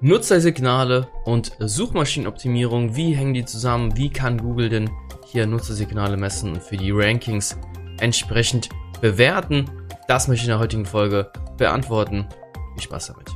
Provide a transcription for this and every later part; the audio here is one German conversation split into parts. Nutzersignale und Suchmaschinenoptimierung, wie hängen die zusammen, wie kann Google denn hier Nutzersignale messen und für die Rankings entsprechend bewerten? Das möchte ich in der heutigen Folge beantworten. Viel Spaß damit.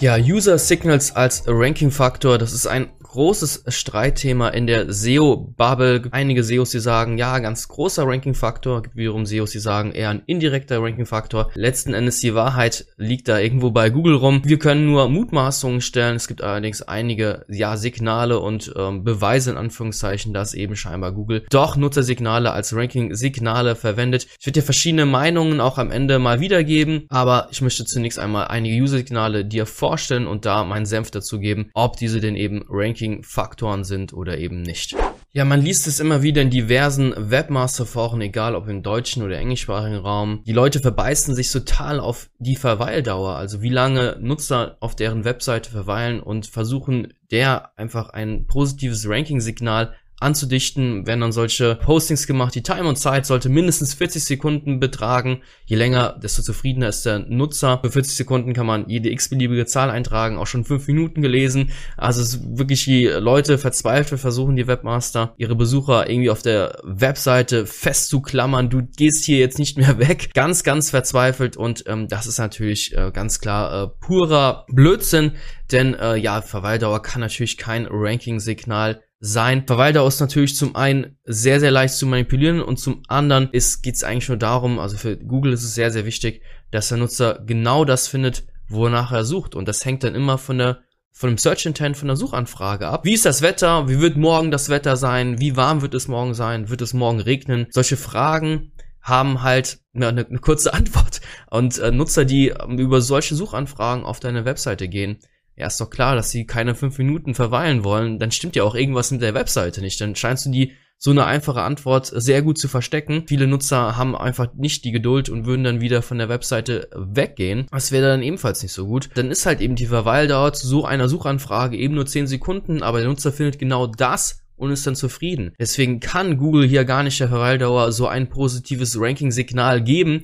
Ja, User Signals als Ranking-Faktor, das ist ein großes Streitthema in der SEO-Bubble. Einige SEOs, die sagen, ja, ganz großer Ranking-Faktor. Gibt wiederum SEOs, die sagen, eher ein indirekter Ranking-Faktor. Letzten Endes die Wahrheit liegt da irgendwo bei Google rum. Wir können nur Mutmaßungen stellen. Es gibt allerdings einige, ja, Signale und Beweise in Anführungszeichen, dass eben scheinbar Google doch Nutzersignale als Ranking-Signale verwendet. Ich werde dir verschiedene Meinungen auch am Ende mal wiedergeben, aber ich möchte zunächst einmal einige User-Signale dir vorstellen und da meinen Senf dazu geben, ob diese denn eben Ranking-Faktoren sind oder eben nicht. Ja, man liest es immer wieder in diversen Webmaster-Foren, egal ob im deutschen oder englischsprachigen Raum. Die Leute verbeißen sich total auf die Verweildauer, also wie lange Nutzer auf deren Webseite verweilen und versuchen, der einfach ein positives Ranking-Signal anzudichten, werden dann solche Postings gemacht. Die Time on Site sollte mindestens 40 Sekunden betragen. Je länger, desto zufriedener ist der Nutzer. Für 40 Sekunden kann man jede x-beliebige Zahl eintragen, auch schon 5 Minuten gelesen. Also es ist wirklich, die Leute verzweifelt versuchen, die Webmaster, ihre Besucher irgendwie auf der Webseite festzuklammern. Du gehst hier jetzt nicht mehr weg. Ganz, ganz verzweifelt und das ist natürlich ganz klar purer Blödsinn, denn ja, Verweildauer kann natürlich kein Ranking-Signal sein. Verweildauer ist natürlich zum einen sehr, sehr leicht zu manipulieren und zum anderen geht es eigentlich nur darum, also für Google ist es sehr, sehr wichtig, dass der Nutzer genau das findet, wonach er sucht. Und das hängt dann immer von dem Search Intent, von der Suchanfrage ab. Wie ist das Wetter? Wie wird morgen das Wetter sein? Wie warm wird es morgen sein? Wird es morgen regnen? Solche Fragen haben halt eine kurze Antwort. Und Nutzer, die über solche Suchanfragen auf deine Webseite gehen, ja, ist doch klar, dass sie keine 5 Minuten verweilen wollen, dann stimmt ja auch irgendwas mit der Webseite nicht, dann scheinst du so eine einfache Antwort sehr gut zu verstecken. Viele Nutzer haben einfach nicht die Geduld und würden dann wieder von der Webseite weggehen. Das wäre dann ebenfalls nicht so gut. Dann ist halt eben die Verweildauer zu so einer Suchanfrage eben nur 10 Sekunden, aber der Nutzer findet genau das und ist dann zufrieden. Deswegen kann Google hier gar nicht der Verweildauer so ein positives Ranking-Signal geben,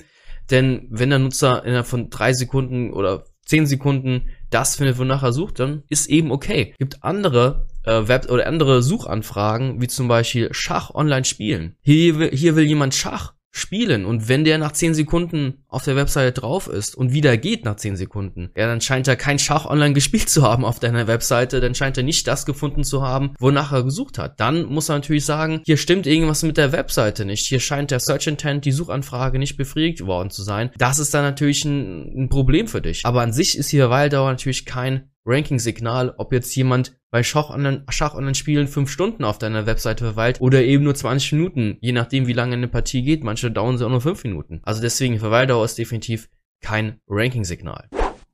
denn wenn der Nutzer innerhalb von 3 Sekunden oder 10 Sekunden das findet, wonach er sucht, dann ist eben okay. Gibt andere andere Suchanfragen, wie zum Beispiel Schach online spielen. Hier will jemand Schach spielen und wenn der nach 10 Sekunden auf der Webseite drauf ist und wieder geht nach 10 Sekunden, ja, dann scheint er kein Schach online gespielt zu haben auf deiner Webseite, dann scheint er nicht das gefunden zu haben, wonach er gesucht hat. Dann muss er natürlich sagen, hier stimmt irgendwas mit der Webseite nicht, hier scheint der Search Intent, die Suchanfrage nicht befriedigt worden zu sein. Das ist dann natürlich ein Problem für dich. Aber an sich ist die Verweildauer natürlich kein Ranking-Signal, ob jetzt jemand bei Schach-Online-Spielen 5 Stunden auf deiner Webseite verweilt oder eben nur 20 Minuten, je nachdem, wie lange eine Partie geht. Manche dauern sie auch nur 5 Minuten. Also deswegen, Verweildauer ist definitiv kein Ranking-Signal.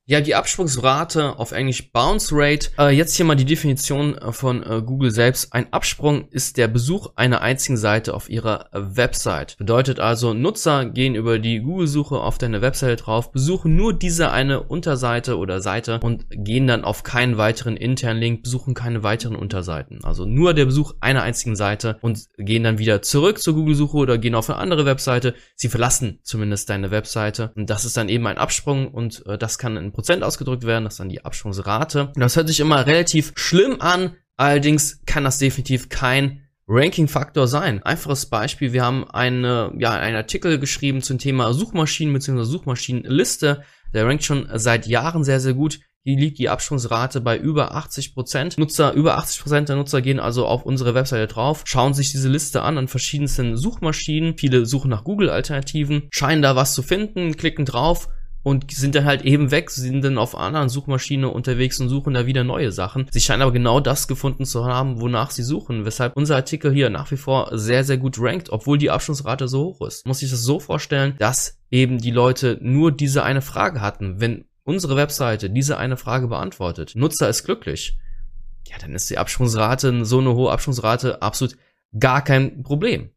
Ja, die Absprungsrate, auf Englisch Bounce Rate. Jetzt hier mal die Definition von Google selbst. Ein Absprung ist der Besuch einer einzigen Seite auf ihrer Website. Bedeutet also, Nutzer gehen über die Google-Suche auf deine Webseite drauf, besuchen nur diese eine Unterseite oder Seite und gehen dann auf keinen weiteren internen Link, besuchen keine weiteren Unterseiten. Also nur der Besuch einer einzigen Seite und gehen dann wieder zurück zur Google-Suche oder gehen auf eine andere Webseite. Sie verlassen zumindest deine Webseite und das ist dann eben ein Absprung und das kann in Prozent ausgedrückt werden, das ist dann die Absprungsrate. Und das hört sich immer relativ schlimm an, allerdings kann das definitiv kein Ranking-Faktor sein. Einfaches Beispiel, wir haben einen Artikel geschrieben zum Thema Suchmaschinen bzw. Suchmaschinenliste, der rankt schon seit Jahren sehr, sehr gut. Hier liegt die Absprungsrate bei über 80%. Über 80% der Nutzer gehen also auf unsere Webseite drauf, schauen sich diese Liste an verschiedensten Suchmaschinen, viele suchen nach Google-Alternativen, scheinen da was zu finden, klicken drauf, und sind dann halt eben weg, sind dann auf anderen Suchmaschinen unterwegs und suchen da wieder neue Sachen. Sie scheinen aber genau das gefunden zu haben, wonach sie suchen, weshalb unser Artikel hier nach wie vor sehr, sehr gut rankt, obwohl die Absprungsrate so hoch ist. Muss ich das so vorstellen, dass eben die Leute nur diese eine Frage hatten. Wenn unsere Webseite diese eine Frage beantwortet, Nutzer ist glücklich, ja, dann ist die Absprungsrate, so eine hohe Absprungsrate, absolut gar kein Problem.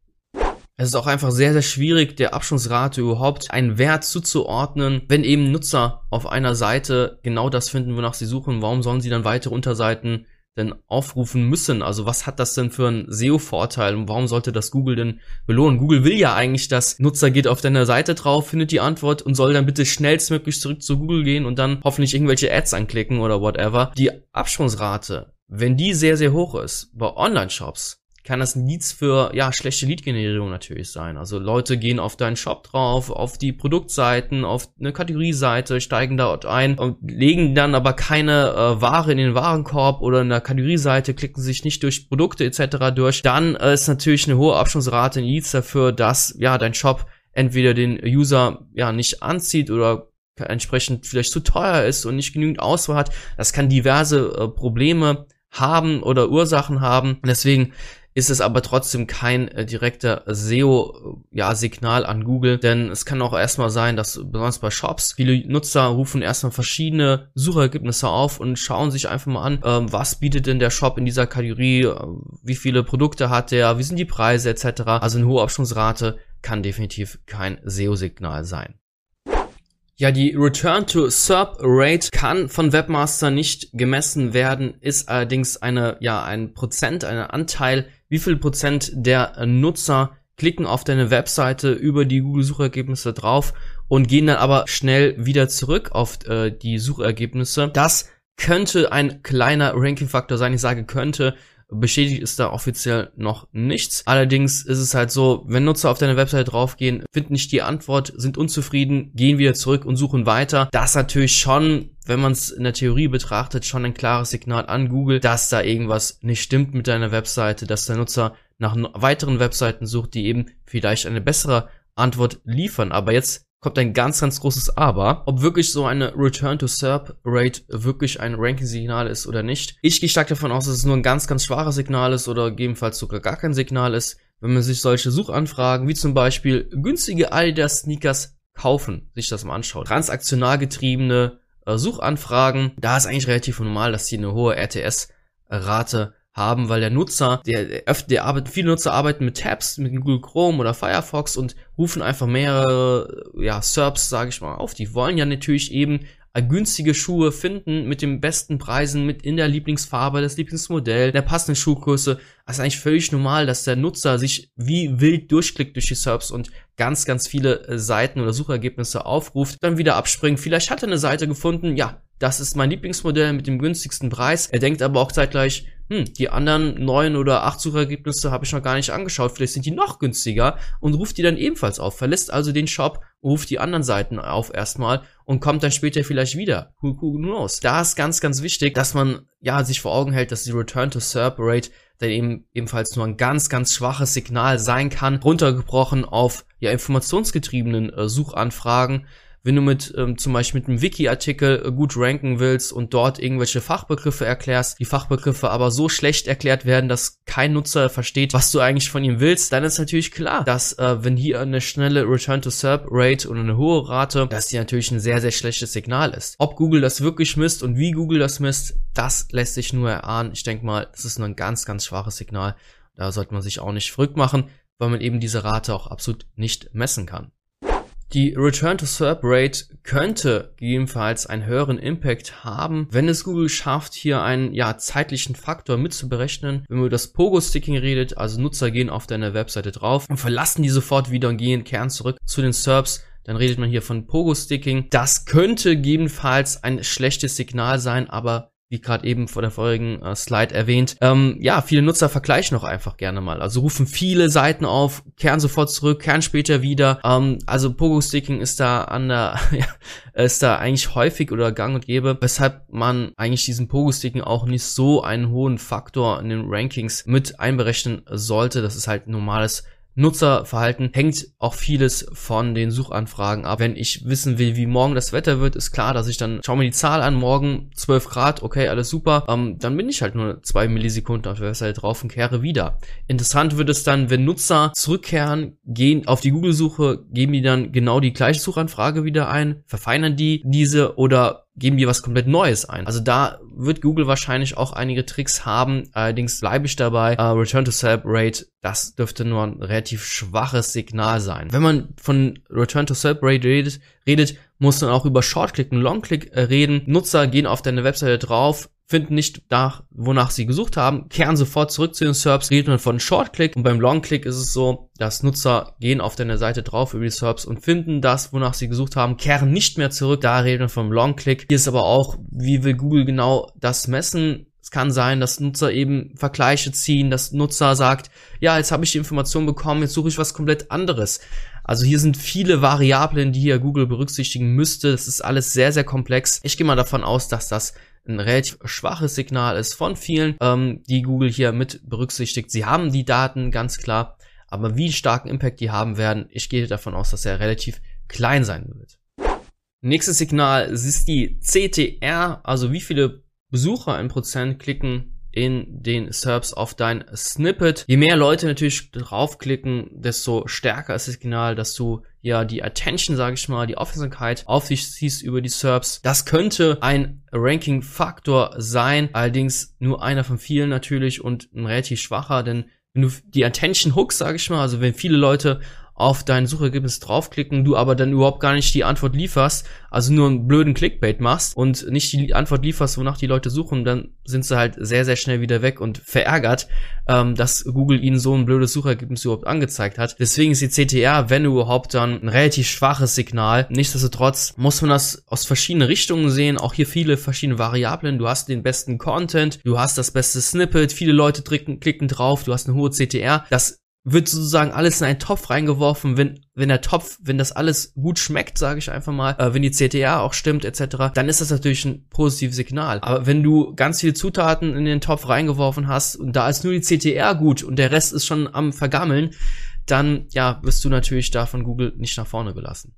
Es ist auch einfach sehr, sehr schwierig, der Absprungsrate überhaupt einen Wert zuzuordnen. Wenn eben Nutzer auf einer Seite genau das finden, wonach sie suchen, warum sollen sie dann weitere Unterseiten denn aufrufen müssen? Also was hat das denn für einen SEO-Vorteil und warum sollte das Google denn belohnen? Google will ja eigentlich, dass Nutzer geht auf deine Seite drauf, findet die Antwort und soll dann bitte schnellstmöglich zurück zu Google gehen und dann hoffentlich irgendwelche Ads anklicken oder whatever. Die Absprungsrate, wenn die sehr, sehr hoch ist bei Online-Shops, kann das Leads für, ja, schlechte Lead-Generierung natürlich sein. Also Leute gehen auf deinen Shop drauf, auf die Produktseiten, auf eine Kategorieseite, steigen dort ein und legen dann aber keine Ware in den Warenkorb oder in der Kategorieseite, klicken sich nicht durch Produkte etc. durch. Dann ist natürlich eine hohe Abschlussrate in Leads dafür, dass, ja, dein Shop entweder den User, ja, nicht anzieht oder entsprechend vielleicht zu teuer ist und nicht genügend Auswahl hat. Das kann diverse Probleme haben oder Ursachen haben. Deswegen ist es aber trotzdem kein direkter SEO-Signal an Google, denn es kann auch erstmal sein, dass besonders bei Shops viele Nutzer rufen erstmal verschiedene Suchergebnisse auf und schauen sich einfach mal an, was bietet denn der Shop in dieser Kategorie, wie viele Produkte hat der, wie sind die Preise etc. Also eine hohe Abschlussrate kann definitiv kein SEO-Signal sein. Ja, die Return-to-SERP-Rate kann von Webmaster nicht gemessen werden, ist allerdings ein Anteil, wie viel Prozent der Nutzer klicken auf deine Webseite über die Google-Suchergebnisse drauf und gehen dann aber schnell wieder zurück auf die Suchergebnisse. Das könnte ein kleiner Ranking-Faktor sein, ich sage könnte. Bestätigt ist da offiziell noch nichts. Allerdings ist es halt so, wenn Nutzer auf deine Website draufgehen, finden nicht die Antwort, sind unzufrieden, gehen wieder zurück und suchen weiter. Das ist natürlich schon, wenn man es in der Theorie betrachtet, schon ein klares Signal an Google, dass da irgendwas nicht stimmt mit deiner Webseite, dass der Nutzer nach weiteren Webseiten sucht, die eben vielleicht eine bessere Antwort liefern. Aber jetzt kommt ein ganz, ganz großes Aber. Ob wirklich so eine Return-to-SERP-Rate wirklich ein Ranking-Signal ist oder nicht. Ich gehe stark davon aus, dass es nur ein ganz, ganz schwaches Signal ist oder gegebenenfalls sogar gar kein Signal ist, wenn man sich solche Suchanfragen wie zum Beispiel günstige Adidas-Sneakers kaufen, sich das mal anschaut. Transaktional getriebene Suchanfragen, da ist eigentlich relativ normal, dass die eine hohe RTS-Rate haben, weil der Nutzer, viele Nutzer arbeiten mit Tabs, mit Google Chrome oder Firefox und rufen einfach mehrere, ja, SERPs, sage ich mal, auf. Die wollen ja natürlich eben günstige Schuhe finden mit den besten Preisen, mit in der Lieblingsfarbe, das Lieblingsmodell, der passenden Schuhgröße. Das ist eigentlich völlig normal, dass der Nutzer sich wie wild durchklickt durch die SERPs und ganz, ganz viele Seiten oder Suchergebnisse aufruft, dann wieder abspringt. Vielleicht hat er eine Seite gefunden, ja, das ist mein Lieblingsmodell mit dem günstigsten Preis. Er denkt aber auch zeitgleich, die anderen 9 oder 8 Suchergebnisse habe ich noch gar nicht angeschaut, vielleicht sind die noch günstiger und ruft die dann ebenfalls auf, verlässt also den Shop, ruft die anderen Seiten auf erstmal und kommt dann später vielleicht wieder. Who knows? Da ist ganz, ganz wichtig, dass man ja sich vor Augen hält, dass die Return-to-SERP-Rate dann ebenfalls nur ein ganz, ganz schwaches Signal sein kann, runtergebrochen auf ja informationsgetriebenen Suchanfragen. Wenn du mit zum Beispiel mit einem Wiki-Artikel gut ranken willst und dort irgendwelche Fachbegriffe erklärst, die Fachbegriffe aber so schlecht erklärt werden, dass kein Nutzer versteht, was du eigentlich von ihm willst, dann ist natürlich klar, dass wenn hier eine schnelle Return-to-SERP-Rate oder eine hohe Rate, dass die natürlich ein sehr, sehr schlechtes Signal ist. Ob Google das wirklich misst und wie Google das misst, das lässt sich nur erahnen. Ich denke mal, das ist nur ein ganz, ganz schwaches Signal. Da sollte man sich auch nicht verrückt machen, weil man eben diese Rate auch absolut nicht messen kann. Die Return-to-SERP-Rate könnte gegebenenfalls einen höheren Impact haben, wenn es Google schafft, hier einen zeitlichen Faktor mitzuberechnen. Wenn man über das Pogo-Sticking redet, also Nutzer gehen auf deine Webseite drauf und verlassen die sofort wieder und kehren zurück zu den SERPs, dann redet man hier von Pogo-Sticking. Das könnte gegebenenfalls ein schlechtes Signal sein, aber wie gerade eben vor der vorigen Slide erwähnt, viele Nutzer vergleichen auch einfach gerne mal. Also rufen viele Seiten auf, kehren sofort zurück, kehren später wieder. Also Pogo-Sticking ist da eigentlich häufig oder gang und gäbe, weshalb man eigentlich diesen Pogo-Sticking auch nicht so einen hohen Faktor in den Rankings mit einberechnen sollte. Das ist halt normales Nutzerverhalten, hängt auch vieles von den Suchanfragen ab. Wenn ich wissen will, wie morgen das Wetter wird, ist klar, dass ich dann, schau mir die Zahl an, morgen 12 Grad, okay, alles super, dann bin ich halt nur 2 Millisekunden auf der Webseite drauf und kehre wieder. Interessant wird es dann, wenn Nutzer zurückkehren, gehen auf die Google-Suche, geben die dann genau die gleiche Suchanfrage wieder ein, verfeinern die diese oder geben die was komplett Neues ein. Also da wird Google wahrscheinlich auch einige Tricks haben, allerdings bleibe ich dabei. Return-to-SERP-Rate, das dürfte nur ein relativ schwaches Signal sein. Wenn man von Return-to-SERP-Rate redet, musst dann auch über Shortclick und Longclick reden. Nutzer gehen auf deine Webseite drauf, finden nicht da, wonach sie gesucht haben, kehren sofort zurück zu den SERPs, redet man von Shortclick. Und beim Longclick ist es so, dass Nutzer gehen auf deine Seite drauf über die SERPs und finden das, wonach sie gesucht haben, kehren nicht mehr zurück, da redet man vom Longclick. Hier ist aber auch, wie will Google genau das messen? Es kann sein, dass Nutzer eben Vergleiche ziehen, dass Nutzer sagt, ja, jetzt habe ich die Information bekommen, jetzt suche ich was komplett anderes. Also hier sind viele Variablen, die hier Google berücksichtigen müsste. Das ist alles sehr, sehr komplex. Ich gehe mal davon aus, dass das ein relativ schwaches Signal ist von vielen, die Google hier mit berücksichtigt. Sie haben die Daten, ganz klar, aber wie starken Impact die haben werden, ich gehe davon aus, dass er relativ klein sein wird. Nächstes Signal ist die CTR, also wie viele Besucher in % klicken in den SERPs auf dein Snippet. Je mehr Leute natürlich draufklicken, desto stärker ist das Signal, dass du ja die Attention, sage ich mal, die Aufmerksamkeit auf dich ziehst über die SERPs. Das könnte ein Ranking-Faktor sein, allerdings nur einer von vielen natürlich und ein relativ schwacher, denn wenn du die Attention hookst, sage ich mal, also wenn viele Leute auf dein Suchergebnis draufklicken, du aber dann überhaupt gar nicht die Antwort lieferst, also nur einen blöden Clickbait machst und nicht die Antwort lieferst, wonach die Leute suchen, dann sind sie halt sehr, sehr schnell wieder weg und verärgert, dass Google ihnen so ein blödes Suchergebnis überhaupt angezeigt hat. Deswegen ist die CTR, wenn überhaupt, dann ein relativ schwaches Signal. Nichtsdestotrotz muss man das aus verschiedenen Richtungen sehen, auch hier viele verschiedene Variablen. Du hast den besten Content, du hast das beste Snippet, viele Leute klicken drauf, du hast eine hohe CTR. Das wird sozusagen alles in einen Topf reingeworfen, wenn das alles gut schmeckt, sage ich einfach mal, wenn die CTR auch stimmt etc., dann ist das natürlich ein positives Signal. Aber wenn du ganz viele Zutaten in den Topf reingeworfen hast und da ist nur die CTR gut und der Rest ist schon am Vergammeln, dann ja, wirst du natürlich da von Google nicht nach vorne gelassen.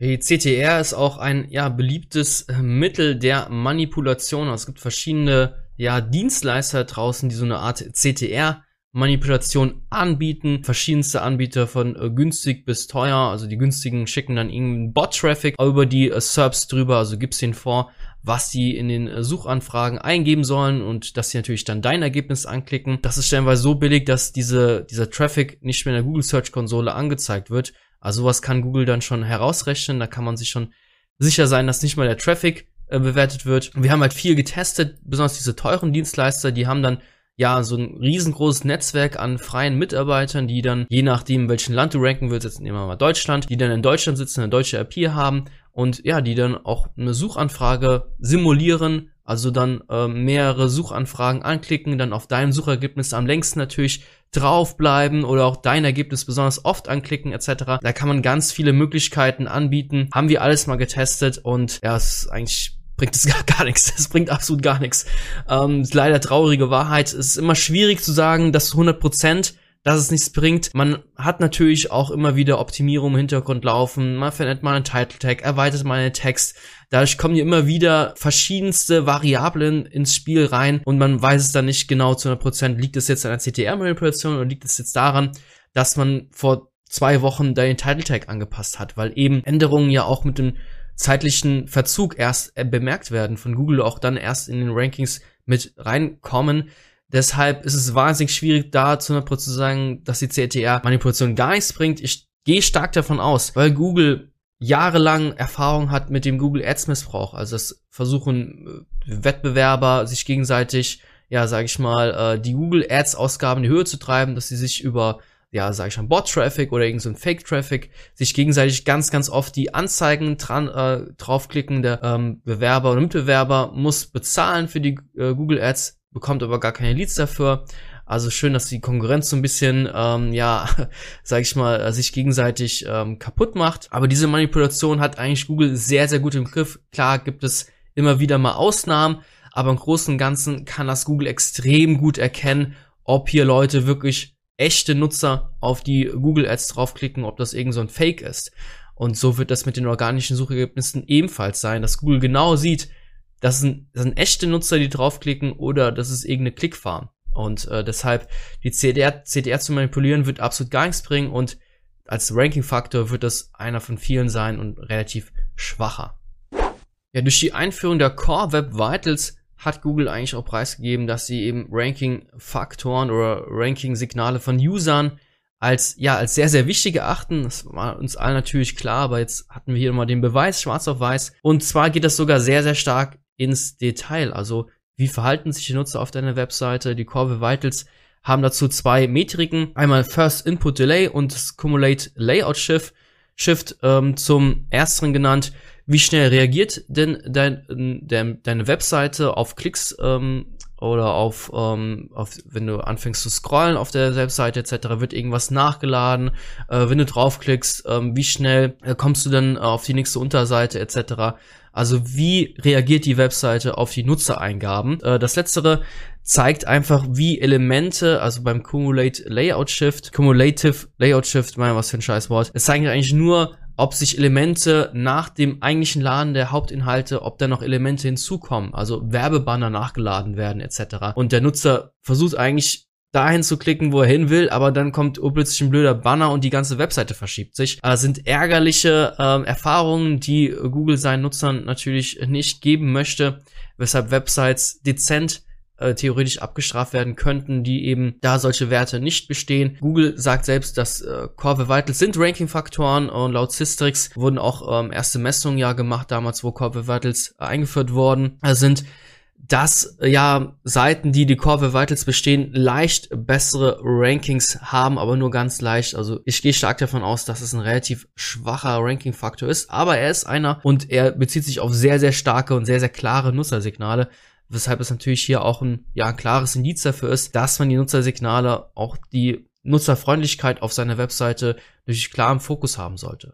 Die CTR ist auch ein ja beliebtes Mittel der Manipulation. Es gibt verschiedene ja Dienstleister draußen, die so eine Art CTR Manipulation anbieten, verschiedenste Anbieter von günstig bis teuer, also die günstigen schicken dann irgendeinen Bot-Traffic über die SERPs drüber, also gibst denen vor, was die in den Suchanfragen eingeben sollen und dass sie natürlich dann dein Ergebnis anklicken. Das ist stellenweise so billig, dass dieser Traffic nicht mehr in der Google Search Konsole angezeigt wird. Also sowas kann Google dann schon herausrechnen, da kann man sich schon sicher sein, dass nicht mal der Traffic bewertet wird. Wir haben halt viel getestet, besonders diese teuren Dienstleister, die haben dann ja, so ein riesengroßes Netzwerk an freien Mitarbeitern, die dann, je nachdem, in welchem Land du ranken willst, jetzt nehmen wir mal Deutschland, die dann in Deutschland sitzen, eine deutsche IP haben und ja, die dann auch eine Suchanfrage simulieren, also dann mehrere Suchanfragen anklicken, dann auf deinem Suchergebnis am längsten natürlich draufbleiben oder auch dein Ergebnis besonders oft anklicken etc. Da kann man ganz viele Möglichkeiten anbieten, haben wir alles mal getestet und ja, es ist eigentlich... bringt es gar nichts. Das bringt absolut gar nichts. Leider traurige Wahrheit. Es ist immer schwierig zu sagen, dass 100%, dass es nichts bringt. Man hat natürlich auch immer wieder Optimierung im Hintergrund laufen. Man verändert mal einen Title Tag, erweitert mal einen Text. Dadurch kommen hier immer wieder verschiedenste Variablen ins Spiel rein und man weiß es dann nicht genau zu 100%. Liegt es jetzt an der CTR-Manipulation oder liegt es jetzt daran, dass man vor 2 Wochen den Title Tag angepasst hat? Weil eben Änderungen ja auch mit dem zeitlichen Verzug erst bemerkt werden, von Google auch dann erst in den Rankings mit reinkommen. Deshalb ist es wahnsinnig schwierig, da zu 100% zu sagen, dass die CTR-Manipulation gar nichts bringt. Ich gehe stark davon aus, weil Google jahrelang Erfahrung hat mit dem Google Ads-Missbrauch. Also das versuchen Wettbewerber, sich gegenseitig, ja, sage ich mal, die Google Ads-Ausgaben in die Höhe zu treiben, dass sie sich über ja, sage ich mal, Bot-Traffic oder irgend so ein Fake-Traffic, sich gegenseitig ganz, ganz oft die Anzeigen draufklicken. Der Bewerber oder Mitbewerber muss bezahlen für die Google Ads, bekommt aber gar keine Leads dafür. Also schön, dass die Konkurrenz so ein bisschen, ja, sage ich mal, sich gegenseitig kaputt macht. Aber diese Manipulation hat eigentlich Google sehr, sehr gut im Griff. Klar gibt es immer wieder mal Ausnahmen, aber im Großen und Ganzen kann das Google extrem gut erkennen, ob hier Leute wirklich echte Nutzer auf die Google Ads draufklicken, ob das irgend so ein Fake ist. Und so wird das mit den organischen Suchergebnissen ebenfalls sein, dass Google genau sieht, das sind echte Nutzer, die draufklicken oder das ist irgendeine Klickfarm. Und deshalb die CTR zu manipulieren wird absolut gar nichts bringen und als Ranking-Faktor wird das einer von vielen sein und relativ schwacher. Ja, durch die Einführung der Core Web Vitals hat Google eigentlich auch preisgegeben, dass sie eben Ranking-Faktoren oder Ranking-Signale von Usern als sehr, sehr wichtig erachten. Das war uns allen natürlich klar, aber jetzt hatten wir hier nochmal den Beweis, schwarz auf weiß. Und zwar geht das sogar sehr, sehr stark ins Detail. Also, wie verhalten sich die Nutzer auf deiner Webseite? Die Core Web Vitals haben dazu zwei Metriken. Einmal First Input Delay und das Cumulative Layout Shift zum ersteren genannt. Wie schnell reagiert denn deine Webseite auf Klicks oder auf wenn du anfängst zu scrollen auf der Webseite etc., wird irgendwas nachgeladen, wenn du draufklickst, wie schnell kommst du dann auf die nächste Unterseite etc. Also wie reagiert die Webseite auf die Nutzereingaben? Das letztere zeigt einfach, wie Elemente, also beim Cumulative Layout Shift, mein, was für ein Scheißwort, es zeigt eigentlich nur, ob sich Elemente nach dem eigentlichen Laden der Hauptinhalte, ob da noch Elemente hinzukommen, also Werbebanner nachgeladen werden etc. Und der Nutzer versucht eigentlich dahin zu klicken, wo er hin will, aber dann kommt plötzlich ein blöder Banner und die ganze Webseite verschiebt sich. Das sind ärgerliche Erfahrungen, die Google seinen Nutzern natürlich nicht geben möchte, weshalb Websites dezent theoretisch abgestraft werden könnten, die eben da solche Werte nicht bestehen. Google sagt selbst, dass Core Web Vitals sind Ranking-Faktoren, und laut Sistrix wurden auch erste Messungen ja gemacht, damals wo Core Web Vitals eingeführt worden sind, dass ja Seiten, die Core Web Vitals bestehen, leicht bessere Rankings haben, aber nur ganz leicht. Also ich gehe stark davon aus, dass es ein relativ schwacher Ranking-Faktor ist, aber er ist einer und er bezieht sich auf sehr, sehr starke und sehr, sehr klare Nutzersignale, weshalb es natürlich hier auch ein klares Indiz dafür ist, dass man die Nutzersignale, auch die Nutzerfreundlichkeit auf seiner Webseite natürlich klar im Fokus haben sollte.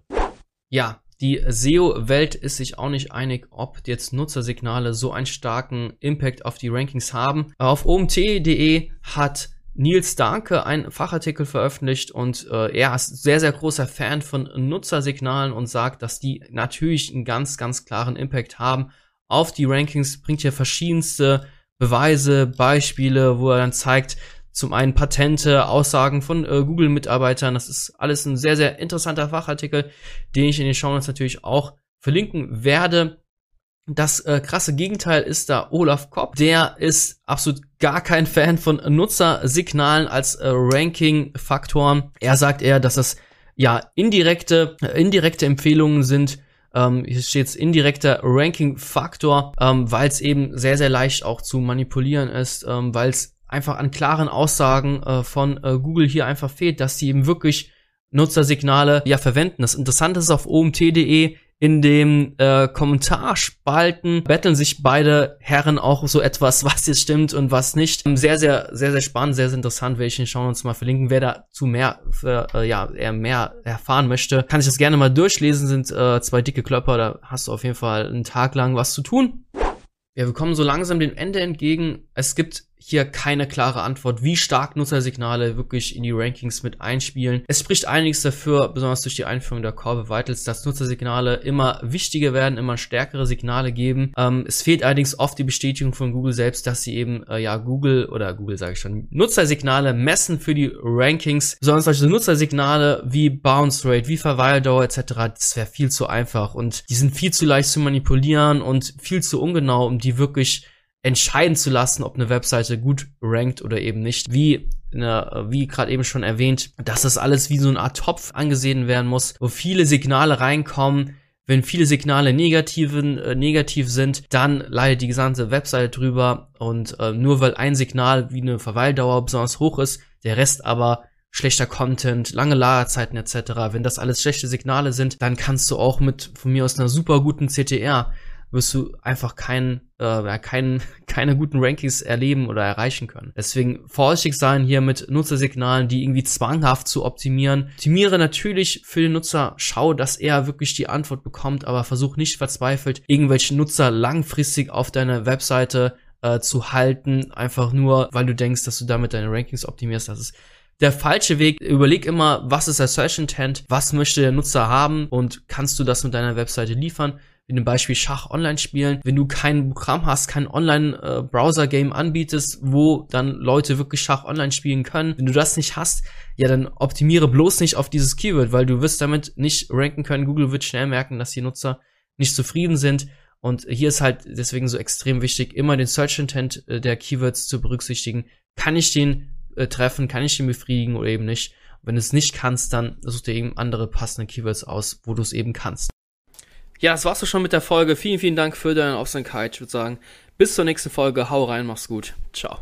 Ja, die SEO-Welt ist sich auch nicht einig, ob jetzt Nutzersignale so einen starken Impact auf die Rankings haben. Auf omt.de hat Nils Danke einen Fachartikel veröffentlicht und er ist sehr, sehr großer Fan von Nutzersignalen und sagt, dass die natürlich einen ganz, ganz klaren Impact haben auf die Rankings, bringt ja verschiedenste Beweise, Beispiele, wo er dann zeigt, zum einen Patente, Aussagen von Google-Mitarbeitern. Das ist alles ein sehr, sehr interessanter Fachartikel, den ich in den Shownotes natürlich auch verlinken werde. Das krasse Gegenteil ist da Olaf Kopp. Der ist absolut gar kein Fan von Nutzersignalen als Ranking-Faktoren. Er sagt eher, dass das ja indirekte Empfehlungen sind. Hier steht jetzt indirekter Ranking-Faktor, weil es eben sehr, sehr leicht auch zu manipulieren ist, weil es einfach an klaren Aussagen von Google hier einfach fehlt, dass sie eben wirklich Nutzersignale ja verwenden. Das Interessante ist, auf omt.de in dem Kommentarspalten betteln sich beide Herren auch so etwas, was jetzt stimmt und was nicht. Sehr, sehr, sehr, sehr spannend, sehr, sehr interessant. Werde ich den Shownotes mal verlinken. Wer dazu mehr erfahren möchte, kann sich das gerne mal durchlesen. Sind zwei dicke Klöpper, da hast du auf jeden Fall einen Tag lang was zu tun. Ja, wir kommen so langsam dem Ende entgegen. Es gibt hier keine klare Antwort, wie stark Nutzersignale wirklich in die Rankings mit einspielen. Es spricht einiges dafür, besonders durch die Einführung der Core Web Vitals, dass Nutzersignale immer wichtiger werden, immer stärkere Signale geben. Es fehlt allerdings oft die Bestätigung von Google selbst, dass sie eben, Nutzersignale messen für die Rankings. Besonders solche Nutzersignale wie Bounce Rate, wie Verweildauer etc., das wäre viel zu einfach und die sind viel zu leicht zu manipulieren und viel zu ungenau, um die wirklich entscheiden zu lassen, ob eine Webseite gut rankt oder eben nicht. Wie gerade eben schon erwähnt, dass das alles wie so eine Art Topf angesehen werden muss, wo viele Signale reinkommen. Wenn viele Signale negativ sind, dann leidet die gesamte Webseite drüber. Und nur weil ein Signal wie eine Verweildauer besonders hoch ist, der Rest aber schlechter Content, lange Lagerzeiten etc., wenn das alles schlechte Signale sind, dann kannst du auch mit von mir aus einer super guten CTR wirst du einfach keine guten Rankings erleben oder erreichen können. Deswegen vorsichtig sein hier mit Nutzersignalen, die irgendwie zwanghaft zu optimieren. Optimiere natürlich für den Nutzer, schau, dass er wirklich die Antwort bekommt, aber versuch nicht verzweifelt, irgendwelche Nutzer langfristig auf deiner Webseite zu halten, einfach nur, weil du denkst, dass du damit deine Rankings optimierst. Das ist der falsche Weg. Überleg immer, was ist der Search Intent, was möchte der Nutzer haben und kannst du das mit deiner Webseite liefern? In dem Beispiel Schach online spielen, wenn du kein Programm hast, kein Online-Browser-Game anbietest, wo dann Leute wirklich Schach online spielen können, wenn du das nicht hast, ja dann optimiere bloß nicht auf dieses Keyword, weil du wirst damit nicht ranken können. Google wird schnell merken, dass die Nutzer nicht zufrieden sind und hier ist halt deswegen so extrem wichtig, immer den Search-Intent der Keywords zu berücksichtigen. Kann ich den treffen, kann ich den befriedigen oder eben nicht. Und wenn du es nicht kannst, dann such dir eben andere passende Keywords aus, wo du es eben kannst. Ja, das war's schon mit der Folge. Vielen, vielen Dank für deine Aufmerksamkeit. Ich würde sagen, bis zur nächsten Folge. Hau rein, mach's gut. Ciao.